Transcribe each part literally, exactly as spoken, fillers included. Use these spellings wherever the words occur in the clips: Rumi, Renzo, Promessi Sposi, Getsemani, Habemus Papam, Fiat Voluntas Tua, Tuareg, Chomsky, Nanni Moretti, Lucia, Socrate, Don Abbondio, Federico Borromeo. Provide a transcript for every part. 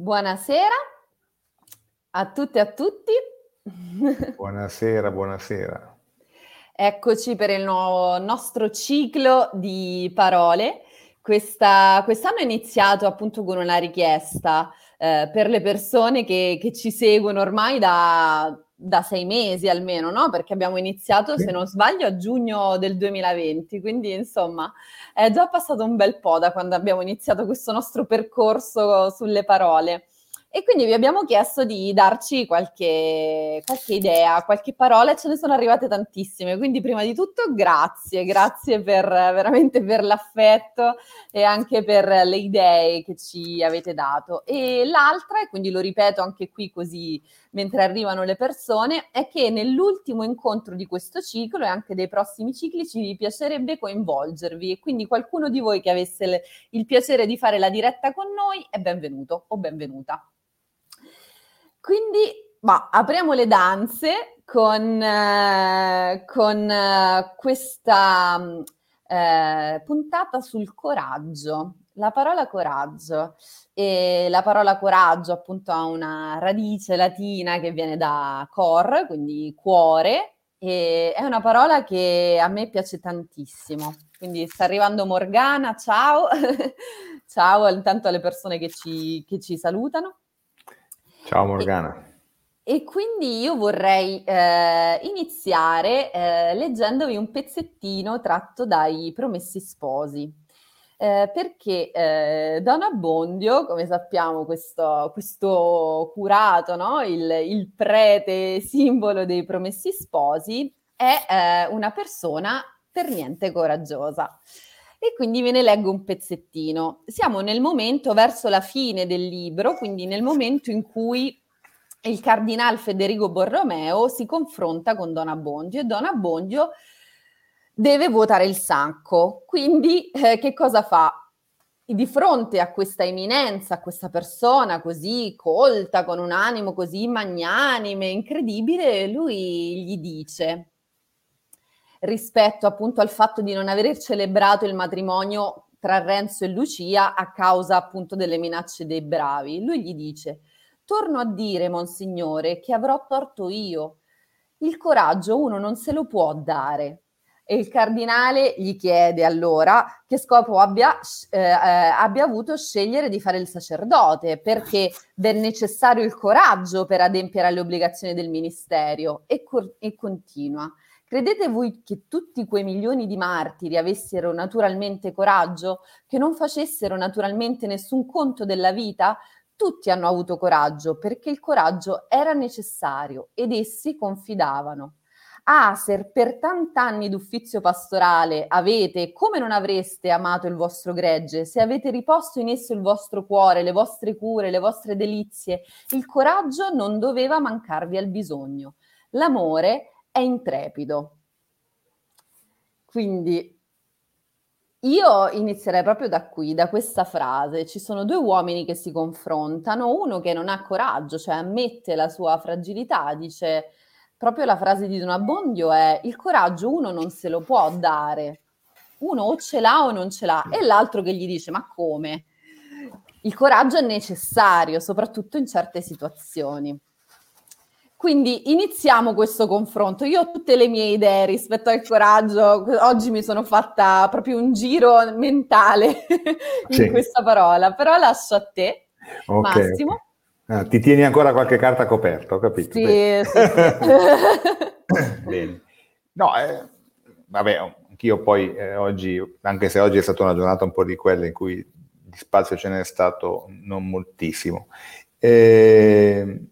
Buonasera a tutte e a tutti. Buonasera, buonasera. Eccoci per il nuovo nostro ciclo di parole. Questa, quest'anno è iniziato appunto con una richiesta eh, per le persone che, che ci seguono ormai da, da sei mesi almeno, no? Perché abbiamo iniziato, sì, se non sbaglio, a giugno del duemilaventi, quindi insomma è già passato un bel po' da quando abbiamo iniziato questo nostro percorso sulle parole. E quindi vi abbiamo chiesto di darci qualche, qualche idea, qualche parola, e ce ne sono arrivate tantissime. Quindi prima di tutto grazie, grazie per veramente per l'affetto e anche per le idee che ci avete dato. E l'altra, e quindi lo ripeto anche qui così mentre arrivano le persone, è che nell'ultimo incontro di questo ciclo e anche dei prossimi cicli ci piacerebbe coinvolgervi, e quindi qualcuno di voi che avesse il piacere di fare la diretta con noi è benvenuto o benvenuta. Quindi bah, apriamo le danze con, eh, con eh, questa eh, puntata sul coraggio, la parola coraggio. E la parola coraggio appunto ha una radice latina che viene da cor, quindi cuore, e è una parola che a me piace tantissimo. Quindi sta arrivando Morgana, ciao, ciao intanto alle persone che ci, che ci salutano. Ciao Morgana. E, e quindi io vorrei eh, iniziare eh, leggendovi un pezzettino tratto dai Promessi Sposi, eh, perché eh, Don Abbondio, come sappiamo, questo, questo curato, no? il, il prete simbolo dei Promessi Sposi, è eh, una persona per niente coraggiosa. E quindi ve ne leggo un pezzettino. Siamo nel momento verso la fine del libro, quindi nel momento in cui il cardinale Federico Borromeo si confronta con Don Abbondio, e Don Abbondio deve vuotare il sacco. Quindi eh, che cosa fa? Di fronte a questa imminenza, a questa persona così colta, con un animo così magnanime, incredibile, lui gli dice... rispetto appunto al fatto di non aver celebrato il matrimonio tra Renzo e Lucia a causa appunto delle minacce dei bravi. Lui gli dice: torno a dire, Monsignore, che avrò torto io. Il coraggio uno non se lo può dare. E il cardinale gli chiede allora che scopo abbia, eh, abbia avuto scegliere di fare il sacerdote, perché è necessario il coraggio per adempiere alle obbligazioni del ministero. E, cor- e continua. Credete voi che tutti quei milioni di martiri avessero naturalmente coraggio? Che non facessero naturalmente nessun conto della vita? Tutti hanno avuto coraggio, perché il coraggio era necessario ed essi confidavano. Ah, se per tant'anni d'uffizio pastorale avete, come non avreste amato il vostro gregge, se avete riposto in esso il vostro cuore, le vostre cure, le vostre delizie, il coraggio non doveva mancarvi al bisogno. L'amore è intrepido. Quindi io inizierei proprio da qui, da questa frase. Ci sono due uomini che si confrontano, uno che non ha coraggio, cioè ammette la sua fragilità, dice proprio la frase di Don Abbondio è: il coraggio uno non se lo può dare, uno o ce l'ha o non ce l'ha, e l'altro che gli dice: ma come? Il coraggio è necessario, soprattutto in certe situazioni. Quindi iniziamo questo confronto. Io ho tutte le mie idee rispetto al coraggio, oggi mi sono fatta proprio un giro mentale in sì. questa parola, però lascio a te, okay, Massimo. Okay. Ah, ti tieni ancora qualche carta coperta, ho capito. Sì, bene. Sì, sì. Bene. No, eh, vabbè, anch'io poi eh, oggi, anche se oggi è stata una giornata un po' di quelle in cui di spazio ce n'è stato non moltissimo. Eh,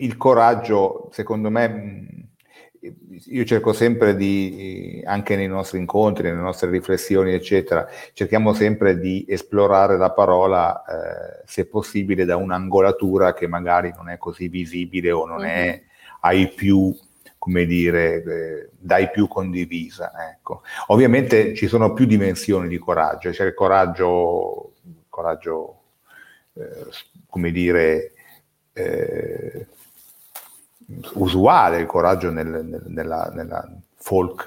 Il coraggio, secondo me, io cerco sempre di, anche nei nostri incontri, nelle nostre riflessioni, eccetera, cerchiamo sempre di esplorare la parola, eh, se possibile, da un'angolatura che magari non è così visibile o non mm-hmm. è ai più, come dire, eh, dai più condivisa. Ecco. Ovviamente ci sono più dimensioni di coraggio, c'è cioè il coraggio, il coraggio eh, come dire, eh, usuale, il coraggio nel, nel, nella, nella folk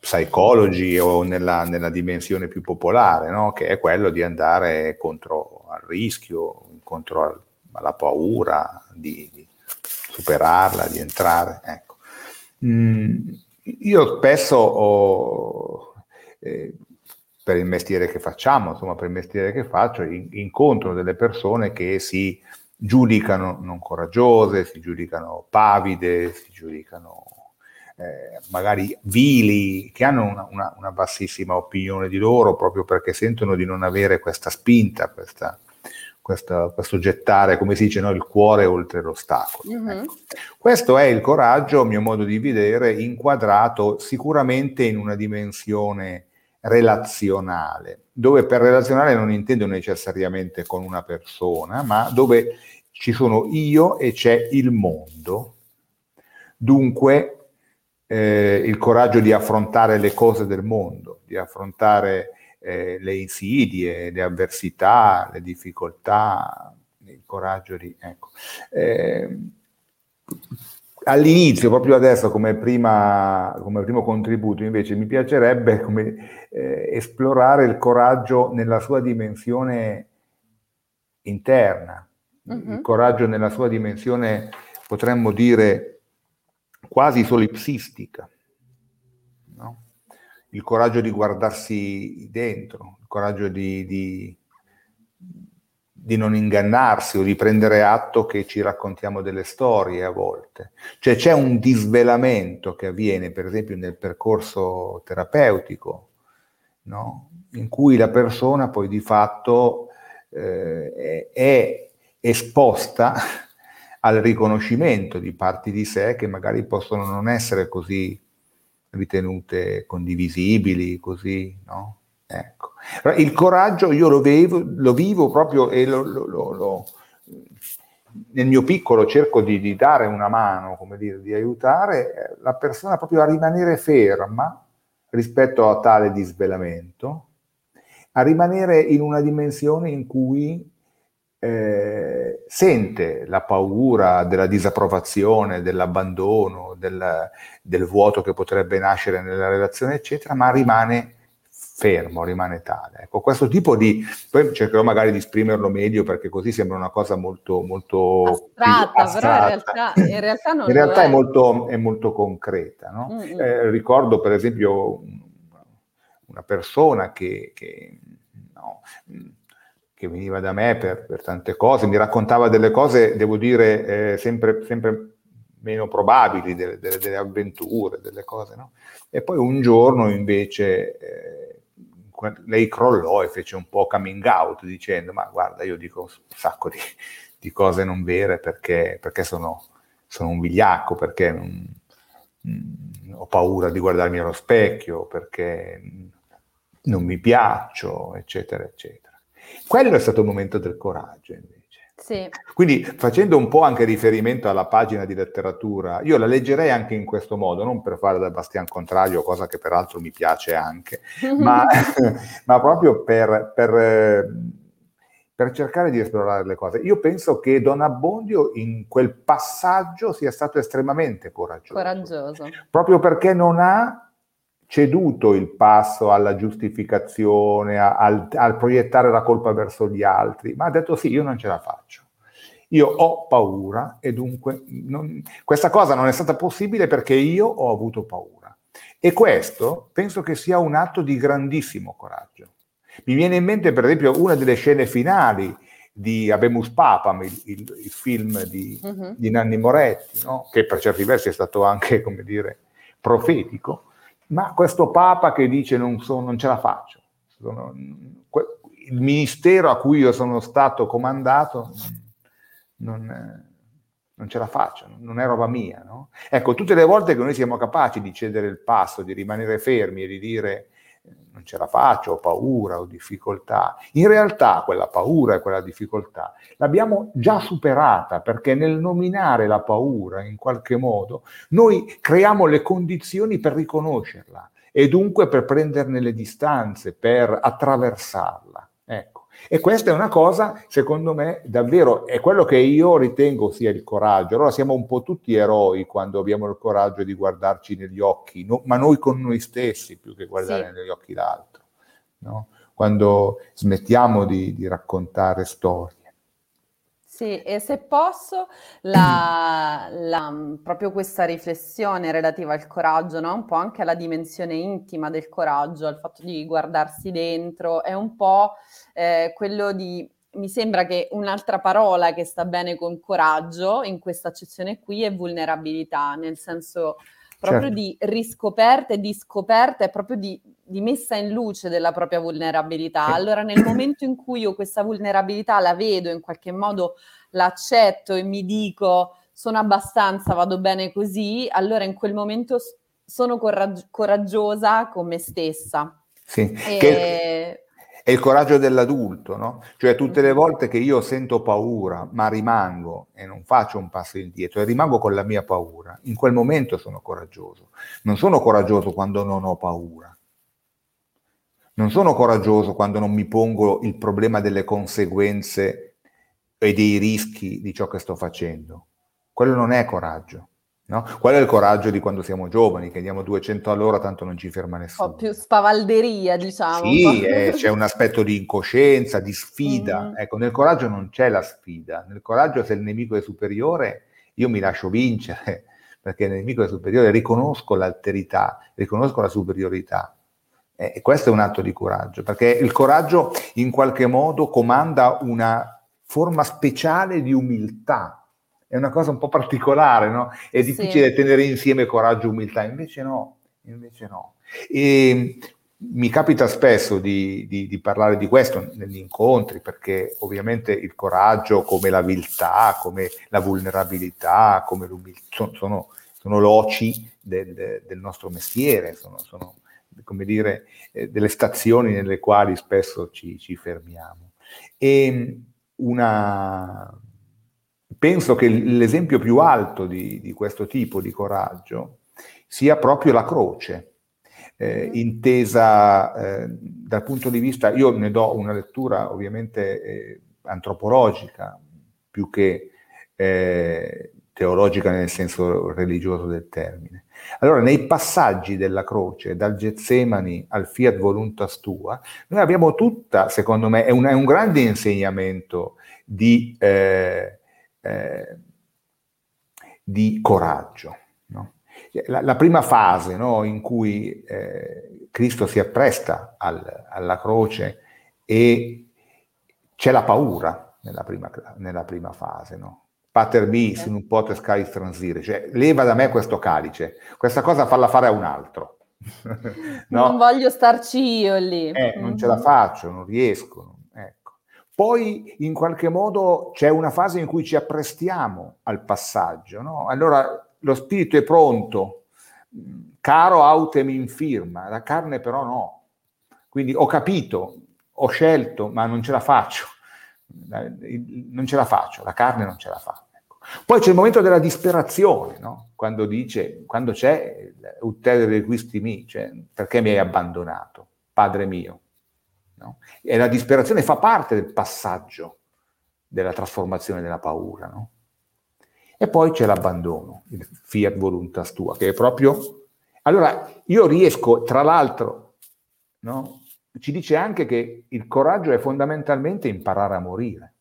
psychology o nella, nella dimensione più popolare, no? Che è quello di andare contro al, rischio, incontro al, alla paura di, di superarla, di entrare. Ecco. Mm, io spesso ho, eh, per il mestiere che facciamo, insomma per il mestiere che faccio, in, incontro delle persone che si giudicano non coraggiose, si giudicano pavide, si giudicano eh, magari vili, che hanno una, una, una bassissima opinione di loro proprio perché sentono di non avere questa spinta, questa, questa, questo gettare, come si dice, no, il cuore oltre l'ostacolo. Mm-hmm. Ecco. Questo è il coraggio, a mio modo di vedere, inquadrato sicuramente in una dimensione relazionale, dove per relazionale non intendo necessariamente con una persona, ma dove ci sono io e c'è il mondo. Dunque eh, il coraggio di affrontare le cose del mondo, di affrontare eh, le insidie, le avversità, le difficoltà, il coraggio di... Ecco. Eh, All'inizio, proprio adesso, come, prima, come primo contributo, invece, mi piacerebbe come, eh, esplorare il coraggio nella sua dimensione interna, mm-hmm. il coraggio nella sua dimensione, potremmo dire, quasi solipsistica, no? Il coraggio di guardarsi dentro, il coraggio di... di di non ingannarsi o di prendere atto che ci raccontiamo delle storie a volte. Cioè c'è un disvelamento che avviene, per esempio, nel percorso terapeutico, no? In cui la persona poi di fatto eh, è esposta al riconoscimento di parti di sé che magari possono non essere così ritenute condivisibili, così, no? Ecco. Il coraggio io lo vivo, lo vivo proprio e lo, lo, lo, lo, nel mio piccolo cerco di, di dare una mano, come dire, di aiutare la persona proprio a rimanere ferma rispetto a tale disvelamento, a rimanere in una dimensione in cui eh, sente la paura della disapprovazione, dell'abbandono, del, del vuoto che potrebbe nascere nella relazione, eccetera, ma rimane fermo, rimane tale. Ecco, questo tipo di... Poi cercherò magari di esprimerlo meglio perché così sembra una cosa molto... molto astratta, astratta. Però in realtà, in realtà non in realtà è molto, è molto concreta, no? Mm-hmm. Eh, ricordo per esempio una persona che, che, no, che veniva da me per, per tante cose, mi raccontava delle cose, devo dire, eh, sempre... sempre meno probabili, delle, delle, delle avventure, delle cose, no? E poi un giorno invece eh, lei crollò e fece un po' coming out dicendo: ma guarda, io dico un sacco di, di cose non vere perché, perché sono, sono un vigliacco, perché non, mh, ho paura di guardarmi allo specchio, perché non mi piaccio, eccetera, eccetera. Quello è stato il momento del coraggio, invece. Sì. Quindi facendo un po' anche riferimento alla pagina di letteratura, io la leggerei anche in questo modo, non per fare da Bastian Contrario, cosa che peraltro mi piace anche, ma, ma proprio per, per, per cercare di esplorare le cose. Io penso che Don Abbondio in quel passaggio sia stato estremamente coraggioso, coraggioso. Proprio perché non ha ceduto il passo alla giustificazione, al, al proiettare la colpa verso gli altri, ma ha detto sì, io non ce la faccio, io ho paura e dunque non, questa cosa non è stata possibile perché io ho avuto paura. E questo penso che sia un atto di grandissimo coraggio. Mi viene in mente per esempio una delle scene finali di Habemus Papam, il, il, il film di, uh-huh. di Nanni Moretti, no? Che per certi versi è stato anche, come dire, profetico. Ma questo Papa che dice non, so, non ce la faccio, sono, il ministero a cui io sono stato comandato non, non ce la faccio, non è roba mia, no? Ecco, tutte le volte che noi siamo capaci di cedere il passo, di rimanere fermi e di dire non ce la faccio, ho paura, ho difficoltà, in realtà quella paura e quella difficoltà l'abbiamo già superata, perché nel nominare la paura in qualche modo noi creiamo le condizioni per riconoscerla e dunque per prenderne le distanze, per attraversarla. Ecco. E questa è una cosa, secondo me, davvero, è quello che io ritengo sia il coraggio. Allora siamo un po' tutti eroi quando abbiamo il coraggio di guardarci negli occhi, no, ma noi con noi stessi più che guardare sì. negli occhi l'altro, no? quando smettiamo di, di raccontare storie. Sì, e se posso, la, la, proprio questa riflessione relativa al coraggio, no? Un po' anche alla dimensione intima del coraggio, al fatto di guardarsi dentro, è un po' eh, quello di... Mi sembra che un'altra parola che sta bene con coraggio in questa accezione qui è vulnerabilità, nel senso proprio certo. di riscoperta e di scoperta e proprio di, di messa in luce della propria vulnerabilità. Allora nel momento in cui io questa vulnerabilità la vedo, in qualche modo l'accetto e mi dico sono abbastanza, vado bene così, allora in quel momento sono coraggi- coraggiosa con me stessa. Sì, e... che... È il coraggio dell'adulto, no? Cioè tutte le volte che io sento paura, ma rimango e non faccio un passo indietro, e rimango con la mia paura, in quel momento sono coraggioso. Non sono coraggioso quando non ho paura. Non sono coraggioso quando non mi pongo il problema delle conseguenze e dei rischi di ciò che sto facendo. Quello non è coraggio. No? Qual è il coraggio di quando siamo giovani, che andiamo duecento all'ora, tanto non ci ferma nessuno. Un po' più spavalderia, diciamo. Sì, un eh, c'è un aspetto di incoscienza, di sfida. Mm. Ecco, nel coraggio non c'è la sfida. Nel coraggio, se il nemico è superiore, io mi lascio vincere, perché il nemico è superiore, riconosco l'alterità, riconosco la superiorità. Eh, e questo è un atto di coraggio, perché il coraggio in qualche modo comanda una forma speciale di umiltà. È una cosa un po' particolare, no? È difficile sì. tenere insieme coraggio e umiltà, invece no, invece no. E mi capita spesso di, di, di parlare di questo negli incontri, perché ovviamente il coraggio, come la viltà, come la vulnerabilità, come l'umiltà, sono, sono loci del, del nostro mestiere, sono, sono come dire, delle stazioni nelle quali spesso ci, ci fermiamo. E una... Penso che l'esempio più alto di, di questo tipo di coraggio sia proprio la croce, eh, intesa eh, dal punto di vista, io ne do una lettura ovviamente eh, antropologica, più che eh, teologica nel senso religioso del termine. Allora, nei passaggi della croce, dal Getsemani al Fiat Voluntas Tua, noi abbiamo tutta, secondo me, è un, è un grande insegnamento di... Eh, Eh, di coraggio, no? La, la prima fase, no, in cui eh, Cristo si appresta al, alla croce, e c'è la paura nella prima, nella prima fase, no? Pater mi si non potes calis transire, cioè leva da me questo calice, questa cosa falla fare a un altro. No? Non voglio starci io lì. Eh, non mm-hmm. ce la faccio, non riesco. Poi in qualche modo c'è una fase in cui ci apprestiamo al passaggio, no? Allora lo spirito è pronto, caro autem infirma, la carne però no. Quindi ho capito, ho scelto, ma non ce la faccio, non ce la faccio, la carne non ce la fa. Ecco. Poi c'è il momento della disperazione, no? Quando dice, quando c'è utter requisti mi, cioè perché mi hai abbandonato, padre mio. No? E la disperazione fa parte del passaggio della trasformazione della paura, no? E poi c'è l'abbandono, il fiat voluntas tua, che è proprio... Allora, io riesco, tra l'altro, no? Ci dice anche che il coraggio è fondamentalmente imparare a morire.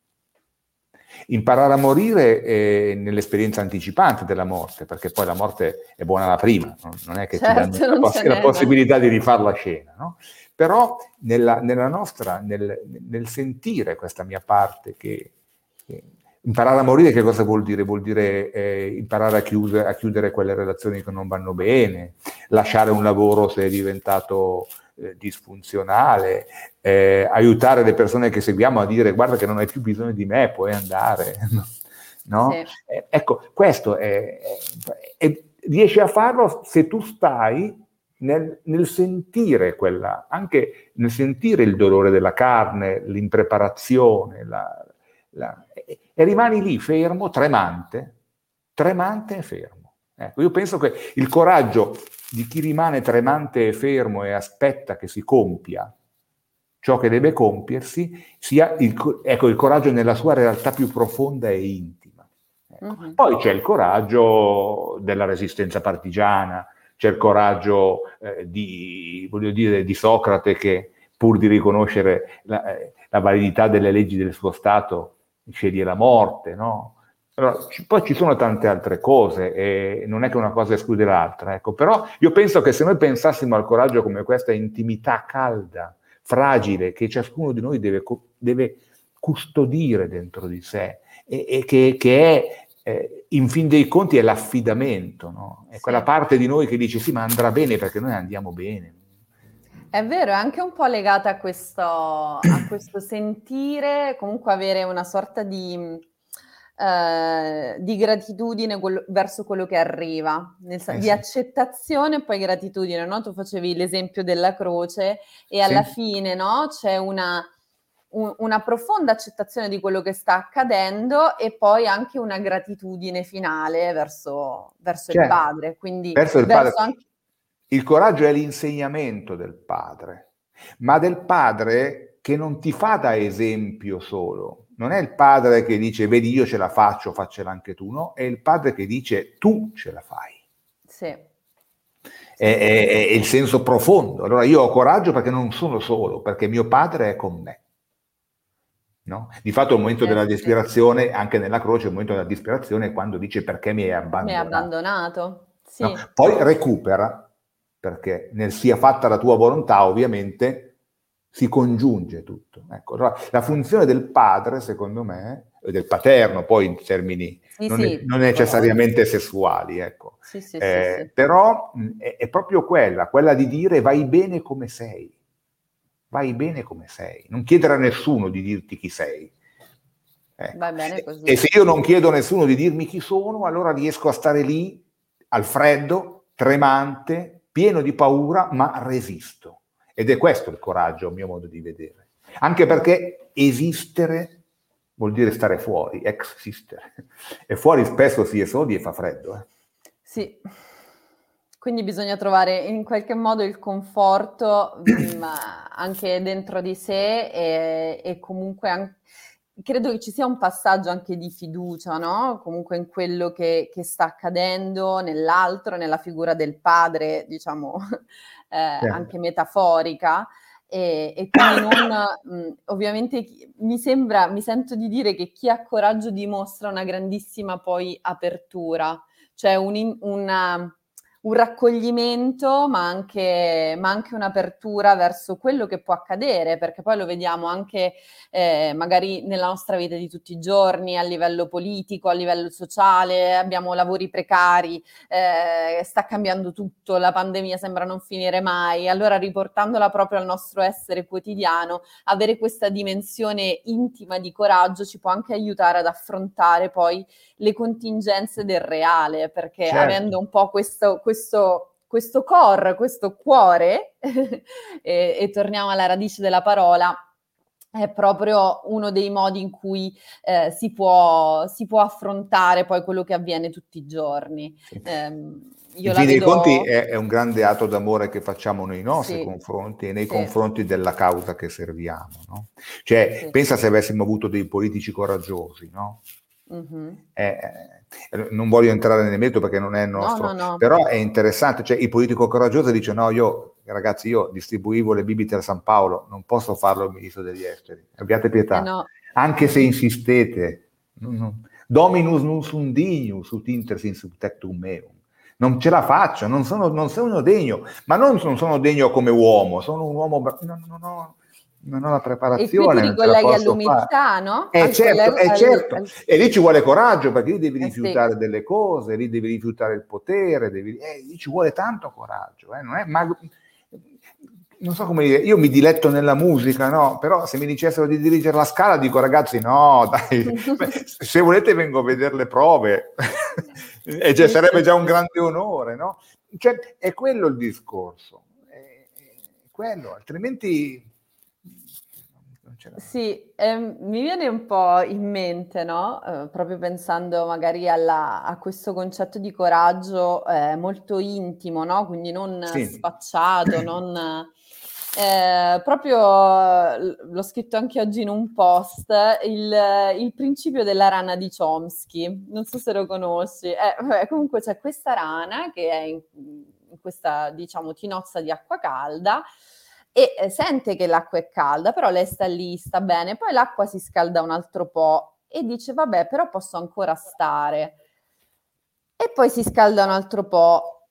Imparare a morire eh, nell'esperienza anticipante della morte, perché poi la morte è buona la prima, no? Non è che certo, ti danno la, la possibilità di rifare la scena, no? Però nella, nella nostra, nel, nel sentire questa mia parte, che, che imparare a morire che cosa vuol dire? Vuol dire eh, imparare a chiudere, a chiudere quelle relazioni che non vanno bene, lasciare un lavoro se è diventato eh, disfunzionale, eh, aiutare le persone che seguiamo a dire guarda che non hai più bisogno di me, puoi andare. No? Sì. Eh, ecco, questo è, è, è, riesci a farlo se tu stai Nel, nel sentire quella, anche nel sentire il dolore della carne, l'impreparazione, la, la, e, e rimani lì fermo, tremante, tremante e fermo. Ecco, io penso che il coraggio di chi rimane tremante e fermo e aspetta che si compia ciò che deve compiersi, sia il, ecco, il coraggio nella sua realtà più profonda e intima. Ecco. Mm-hmm. Poi c'è il coraggio della resistenza partigiana, c'è il coraggio eh, di, voglio dire, di Socrate che pur di riconoscere la, la validità delle leggi del suo Stato, sceglie la morte, no? Allora, ci, poi ci sono tante altre cose, e non è che una cosa esclude l'altra, ecco. Però io penso che se noi pensassimo al coraggio come questa intimità calda, fragile, che ciascuno di noi deve, deve custodire dentro di sé, e, e che, che è, eh, in fin dei conti, è l'affidamento, no? È quella parte di noi che dice sì, ma andrà bene perché noi andiamo bene. È vero, è anche un po' legata a questo, a questo sentire, comunque avere una sorta di... Uh, di gratitudine quello, verso quello che arriva, nel, eh, di accettazione e poi gratitudine, no? Tu facevi l'esempio della croce e alla sì. fine, no? C'è una, un, una profonda accettazione di quello che sta accadendo e poi anche una gratitudine finale verso, verso certo. il padre. Quindi verso il, verso padre. Anche... il coraggio è l'insegnamento del padre, ma del padre che non ti fa da esempio solo. Non è il padre che dice, vedi, io ce la faccio, faccela anche tu, no? È il padre che dice, tu ce la fai. Sì. È, è, è il senso profondo. Allora io ho coraggio perché non sono solo, perché mio padre è con me. No? Di fatto il momento della disperazione, anche nella croce, il momento della disperazione è quando dice, perché mi hai abbandonato. Mi hai abbandonato, sì. No? Poi recupera, perché nel sia fatta la tua volontà, ovviamente... si congiunge tutto. Ecco, allora, la funzione del padre, secondo me, del paterno, poi in termini sì, non, sì, non necessariamente sì. sessuali, ecco. Sì, sì, eh, sì, sì. Però è, è proprio quella, quella di dire vai bene come sei, vai bene come sei. Non chiedere a nessuno di dirti chi sei. Ecco. Va bene così. E se io non chiedo a nessuno di dirmi chi sono, allora riesco a stare lì, al freddo, tremante, pieno di paura, ma resisto. Ed è questo il coraggio, a mio modo di vedere. Anche perché esistere vuol dire stare fuori, ex-sistere. E fuori spesso si esodi e fa freddo. Eh. Sì, quindi bisogna trovare in qualche modo il conforto ma anche dentro di sé e, e comunque anche, credo che ci sia un passaggio anche di fiducia, no? Comunque in quello che, che sta accadendo, nell'altro, nella figura del padre, diciamo... Eh, certo. Anche metaforica e, e quindi non, mh, ovviamente chi, mi sembra, mi sento di dire che chi ha coraggio dimostra una grandissima poi apertura, cioè un, una, un raccoglimento ma anche, ma anche un'apertura verso quello che può accadere, perché poi lo vediamo anche eh, magari nella nostra vita di tutti i giorni, a livello politico, a livello sociale, abbiamo lavori precari, eh, sta cambiando tutto, la pandemia sembra non finire mai, allora riportandola proprio al nostro essere quotidiano, avere questa dimensione intima di coraggio ci può anche aiutare ad affrontare poi le contingenze del reale, perché certo. avendo un po' questo, questo Questo, questo core, questo cuore, e, e torniamo alla radice della parola, è proprio uno dei modi in cui eh, si può, si può affrontare poi quello che avviene tutti i giorni. Eh, io in fin dei conti è, è un grande atto d'amore che facciamo nei nostri sì. confronti e nei sì. confronti della causa che serviamo. No? Cioè, sì. pensa se avessimo avuto dei politici coraggiosi, no? Mm-hmm. Eh, eh, non voglio entrare nel merito perché non è il nostro, no, no, no. Però è interessante, cioè il politico coraggioso dice no, io ragazzi io distribuivo le bibite a San Paolo, non posso farlo il ministro degli esteri, abbiate pietà, eh no. anche se insistete, non, non. Dominus non sunt dignus ut inter in subtectum meum, non ce la faccio, non sono, non sono degno, ma non, non sono degno come uomo, sono un uomo bra- no, no, no. non ho la preparazione, e qui ti colleghi all'umiltà, no? Eh, certo, eh, al... certo, e lì ci vuole coraggio, perché lì devi rifiutare eh, sì. delle cose, lì devi rifiutare il potere, devi... Eh, lì ci vuole tanto coraggio, eh? Non è mag... non so come dire, io mi diletto nella musica, no? Però se mi dicessero di dirigere la Scala dico ragazzi no, dai, se volete vengo a vedere le prove, e cioè, sarebbe già un grande onore, no? Cioè, è quello il discorso, è, è quello, altrimenti... Sì, ehm, mi viene un po' in mente, no? Eh, proprio pensando magari alla, a questo concetto di coraggio eh, molto intimo, no? Quindi non sì. sfacciato, non... Eh, proprio l'ho scritto anche oggi in un post, il, il principio della rana di Chomsky, non so se lo conosci, eh, comunque c'è questa rana che è in, in questa, diciamo, tinozza di acqua calda, e eh, sente che l'acqua è calda, però lei sta lì, sta bene, poi l'acqua si scalda un altro po' e dice vabbè, però posso ancora stare, e poi si scalda un altro po',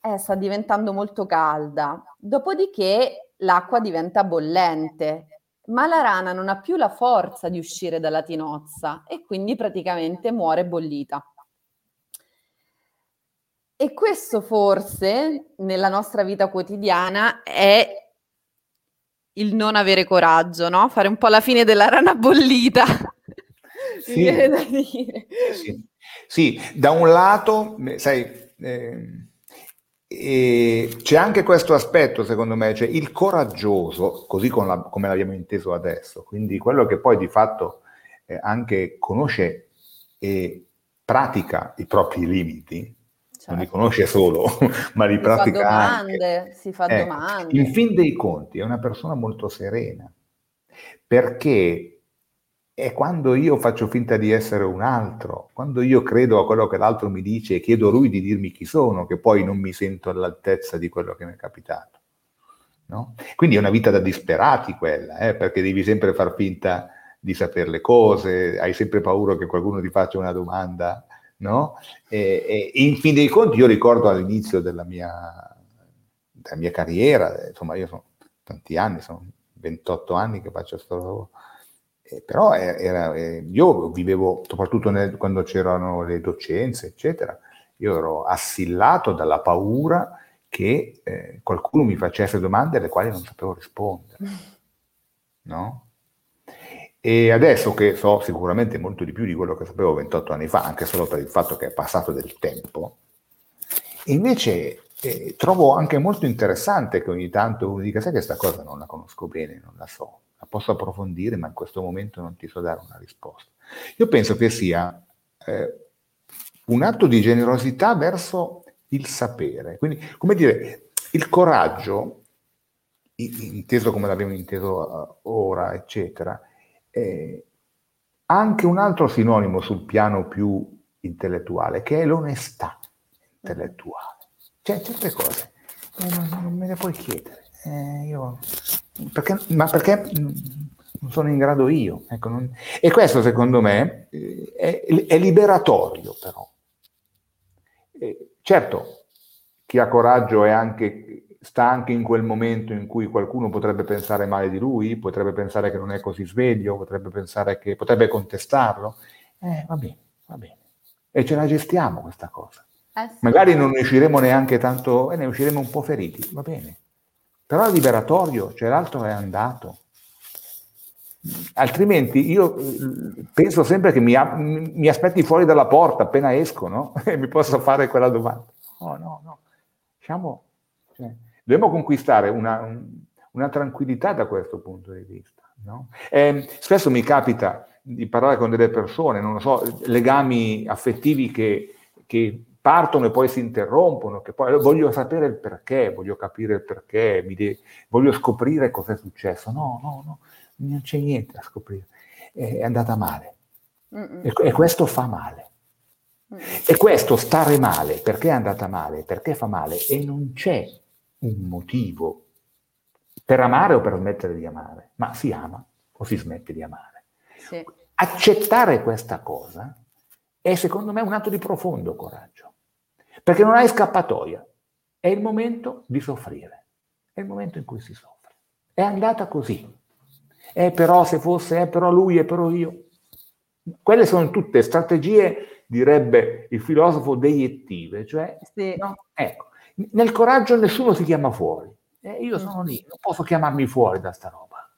eh, sta diventando molto calda, dopodiché l'acqua diventa bollente, ma la rana non ha più la forza di uscire dalla tinozza e quindi praticamente muore bollita. E questo forse nella nostra vita quotidiana è il non avere coraggio, no? Fare un po' la fine della rana bollita. Sì, mi viene da dire. Sì. Sì, da un lato, sai, eh, eh, c'è anche questo aspetto, secondo me, cioè il coraggioso, così con la, come l'abbiamo inteso adesso, quindi quello che poi di fatto eh, anche conosce e pratica i propri limiti, certo. Non li conosce solo, ma li si pratica fa domande, anche. Si fa eh, domande. In fin dei conti è una persona molto serena, perché è quando io faccio finta di essere un altro, quando io credo a quello che l'altro mi dice e chiedo a lui di dirmi chi sono, che poi non mi sento all'altezza di quello che mi è capitato. No? Quindi è una vita da disperati quella, eh, perché devi sempre far finta di sapere le cose, hai sempre paura che qualcuno ti faccia una domanda, no? E, e in fin dei conti io ricordo all'inizio della mia, della mia carriera, insomma io sono tanti anni, sono ventotto anni che faccio questo lavoro, eh, però era, eh, io vivevo, soprattutto nel, quando c'erano le docenze, eccetera, io ero assillato dalla paura che eh, qualcuno mi facesse domande alle quali non sapevo rispondere, no? E adesso che so sicuramente molto di più di quello che sapevo ventotto anni fa, anche solo per il fatto che è passato del tempo, invece eh, trovo anche molto interessante che ogni tanto uno dica, sai che questa cosa non la conosco bene, non la so, la posso approfondire, ma in questo momento non ti so dare una risposta. Io penso che sia eh, un atto di generosità verso il sapere, quindi, come dire, il coraggio, inteso come l'abbiamo inteso ora, eccetera, Eh, anche un altro sinonimo sul piano più intellettuale, che è l'onestà intellettuale. Cioè, certe cose eh, non, non me le puoi chiedere, eh, io, perché, ma perché non sono in grado io. Ecco, non, e questo, secondo me, è, è liberatorio, però. Eh, certo, chi ha coraggio è anche... sta anche in quel momento in cui qualcuno potrebbe pensare male di lui, potrebbe pensare che non è così sveglio, potrebbe pensare che potrebbe contestarlo. Eh, va bene, va bene. E ce la gestiamo questa cosa. Eh sì. Magari non ne usciremo neanche tanto, e eh, ne usciremo un po' feriti, va bene. Però è liberatorio, cioè l'altro è andato. Altrimenti io penso sempre che mi, mi aspetti fuori dalla porta appena esco, no? E mi posso fare quella domanda. No, no, no. Diciamo... Cioè, dobbiamo conquistare una, un, una tranquillità da questo punto di vista, no? E spesso mi capita di parlare con delle persone, non lo so, legami affettivi che, che partono e poi si interrompono, che poi voglio sapere il perché, voglio capire il perché, mi de- voglio scoprire cosa è successo. No, no, no, non c'è niente da scoprire, è andata male. E, e questo fa male. E questo stare male, perché è andata male, perché fa male, e non c'è un motivo per amare o per smettere di amare, ma si ama o si smette di amare. Sì. Accettare questa cosa è, secondo me, un atto di profondo coraggio, perché non hai scappatoia, è il momento di soffrire, è il momento in cui si soffre, è andata così, è però se fosse, è però lui, è però io. Quelle sono tutte strategie, direbbe il filosofo, dejettive, cioè sì. No, ecco, nel coraggio nessuno si chiama fuori, eh, io sono lì, non posso chiamarmi fuori da sta roba,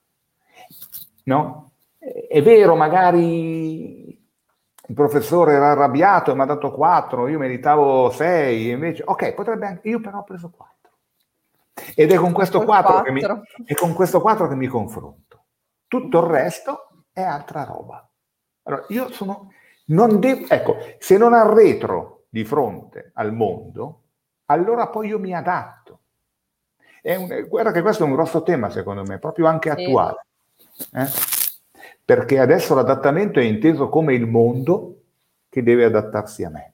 no? È vero, magari il professore era arrabbiato e mi ha dato quattro, io meritavo sei, invece ok, potrebbe anche, io però ho preso quattro, ed è con questo quattro che mi, è con questo quattro che mi confronto, tutto il resto è altra roba. Allora, io sono, non devo, ecco, se non arretro di fronte al mondo, allora poi io mi adatto. È un, guarda che questo è un grosso tema, secondo me, proprio anche attuale. Eh? Perché adesso l'adattamento è inteso come il mondo che deve adattarsi a me.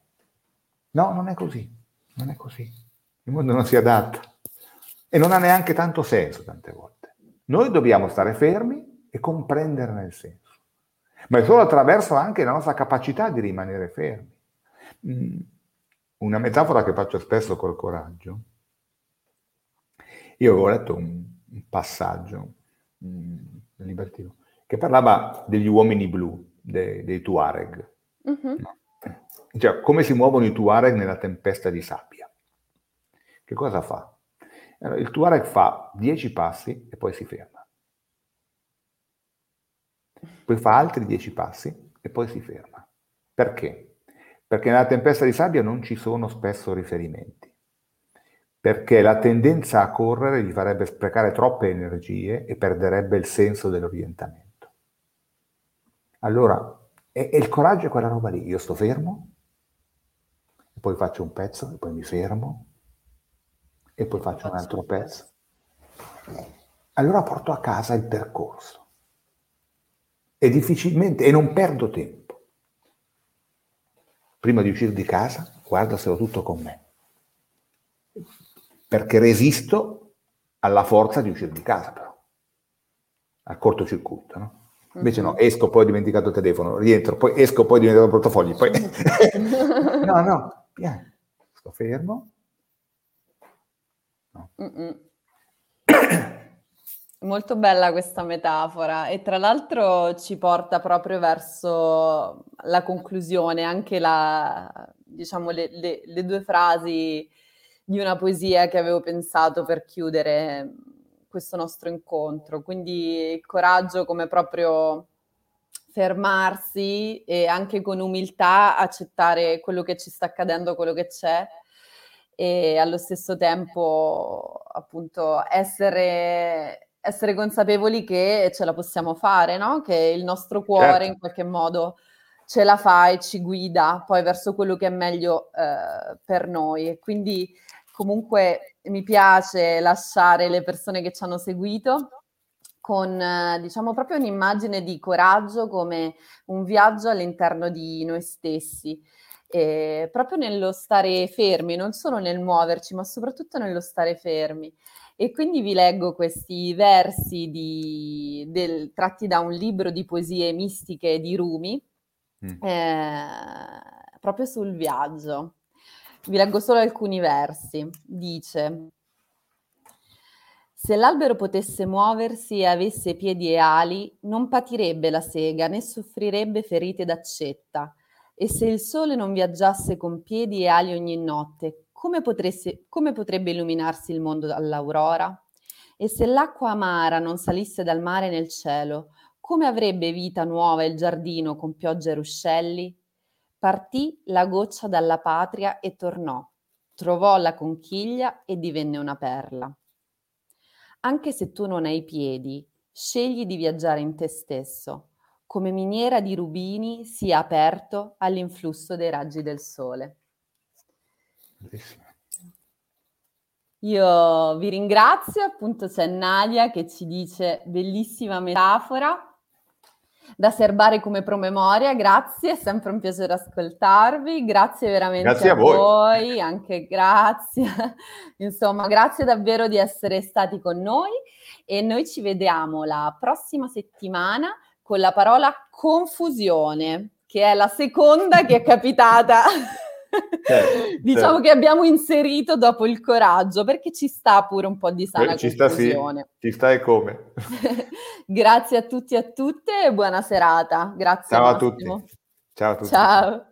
No, non è così, non è così. Il mondo non si adatta, e non ha neanche tanto senso tante volte. Noi dobbiamo stare fermi e comprenderne il senso, ma è solo attraverso anche la nostra capacità di rimanere fermi. Una metafora che faccio spesso col coraggio. Io avevo letto un passaggio libertino che parlava degli uomini blu, dei, dei Tuareg. Mm-hmm. Cioè, come si muovono i Tuareg nella tempesta di sabbia. Che cosa fa? Allora, il Tuareg fa dieci passi e poi si ferma. Poi fa altri dieci passi e poi si ferma. Perché? Perché nella tempesta di sabbia non ci sono spesso riferimenti. Perché la tendenza a correre gli farebbe sprecare troppe energie e perderebbe il senso dell'orientamento. Allora, e, e il coraggio è quella roba lì. Io sto fermo, e poi faccio un pezzo, e poi mi fermo, e poi faccio un altro pezzo. Allora porto a casa il percorso. E difficilmente, e non perdo tempo. Prima di uscire di casa, guarda se ho tutto con me. Perché resisto alla forza di uscire di casa, però, al cortocircuito, no? Invece no, esco, poi ho dimenticato il telefono, rientro, poi esco, poi ho dimenticato il portafogli, poi... no, no, piano, sto fermo. No. Molto bella questa metafora, e tra l'altro ci porta proprio verso la conclusione, anche la, diciamo, le, le, le due frasi di una poesia che avevo pensato per chiudere questo nostro incontro. Quindi il coraggio come proprio fermarsi e anche con umiltà accettare quello che ci sta accadendo, quello che c'è, e allo stesso tempo appunto essere, essere consapevoli che ce la possiamo fare, no? Che il nostro cuore, certo, in qualche modo ce la fa e ci guida poi verso quello che è meglio eh, per noi. E quindi comunque mi piace lasciare le persone che ci hanno seguito con, diciamo, proprio un'immagine di coraggio come un viaggio all'interno di noi stessi, e proprio nello stare fermi, non solo nel muoverci, ma soprattutto nello stare fermi. E quindi vi leggo questi versi di, del, tratti da un libro di poesie mistiche di Rumi, mm. eh, proprio sul viaggio. Vi leggo solo alcuni versi. Dice: se l'albero potesse muoversi e avesse piedi e ali, non patirebbe la sega né soffrirebbe ferite d'accetta. E se il sole non viaggiasse con piedi e ali ogni notte, come, potresse, come potrebbe illuminarsi il mondo dall'aurora? E se l'acqua amara non salisse dal mare nel cielo, come avrebbe vita nuova il giardino con pioggia e ruscelli? Partì la goccia dalla patria e tornò, trovò la conchiglia e divenne una perla. Anche se tu non hai piedi, scegli di viaggiare in te stesso, come miniera di rubini sia aperto all'influsso dei raggi del sole. Io vi ringrazio, appunto c'è Nadia che ci dice bellissima metafora, da serbare come promemoria. Grazie, è sempre un piacere ascoltarvi, grazie veramente, grazie a, a voi. voi anche grazie insomma grazie davvero di essere stati con noi, e noi ci vediamo la prossima settimana con la parola confusione, che è la seconda che è capitata eh, diciamo eh. che abbiamo inserito dopo il coraggio, perché ci sta pure un po' di sana eh, ci confusione sta, sì. Ci sta e come. Grazie a tutti e a tutte e buona serata. Grazie, ciao a tutti. Ciao a tutti. Ciao.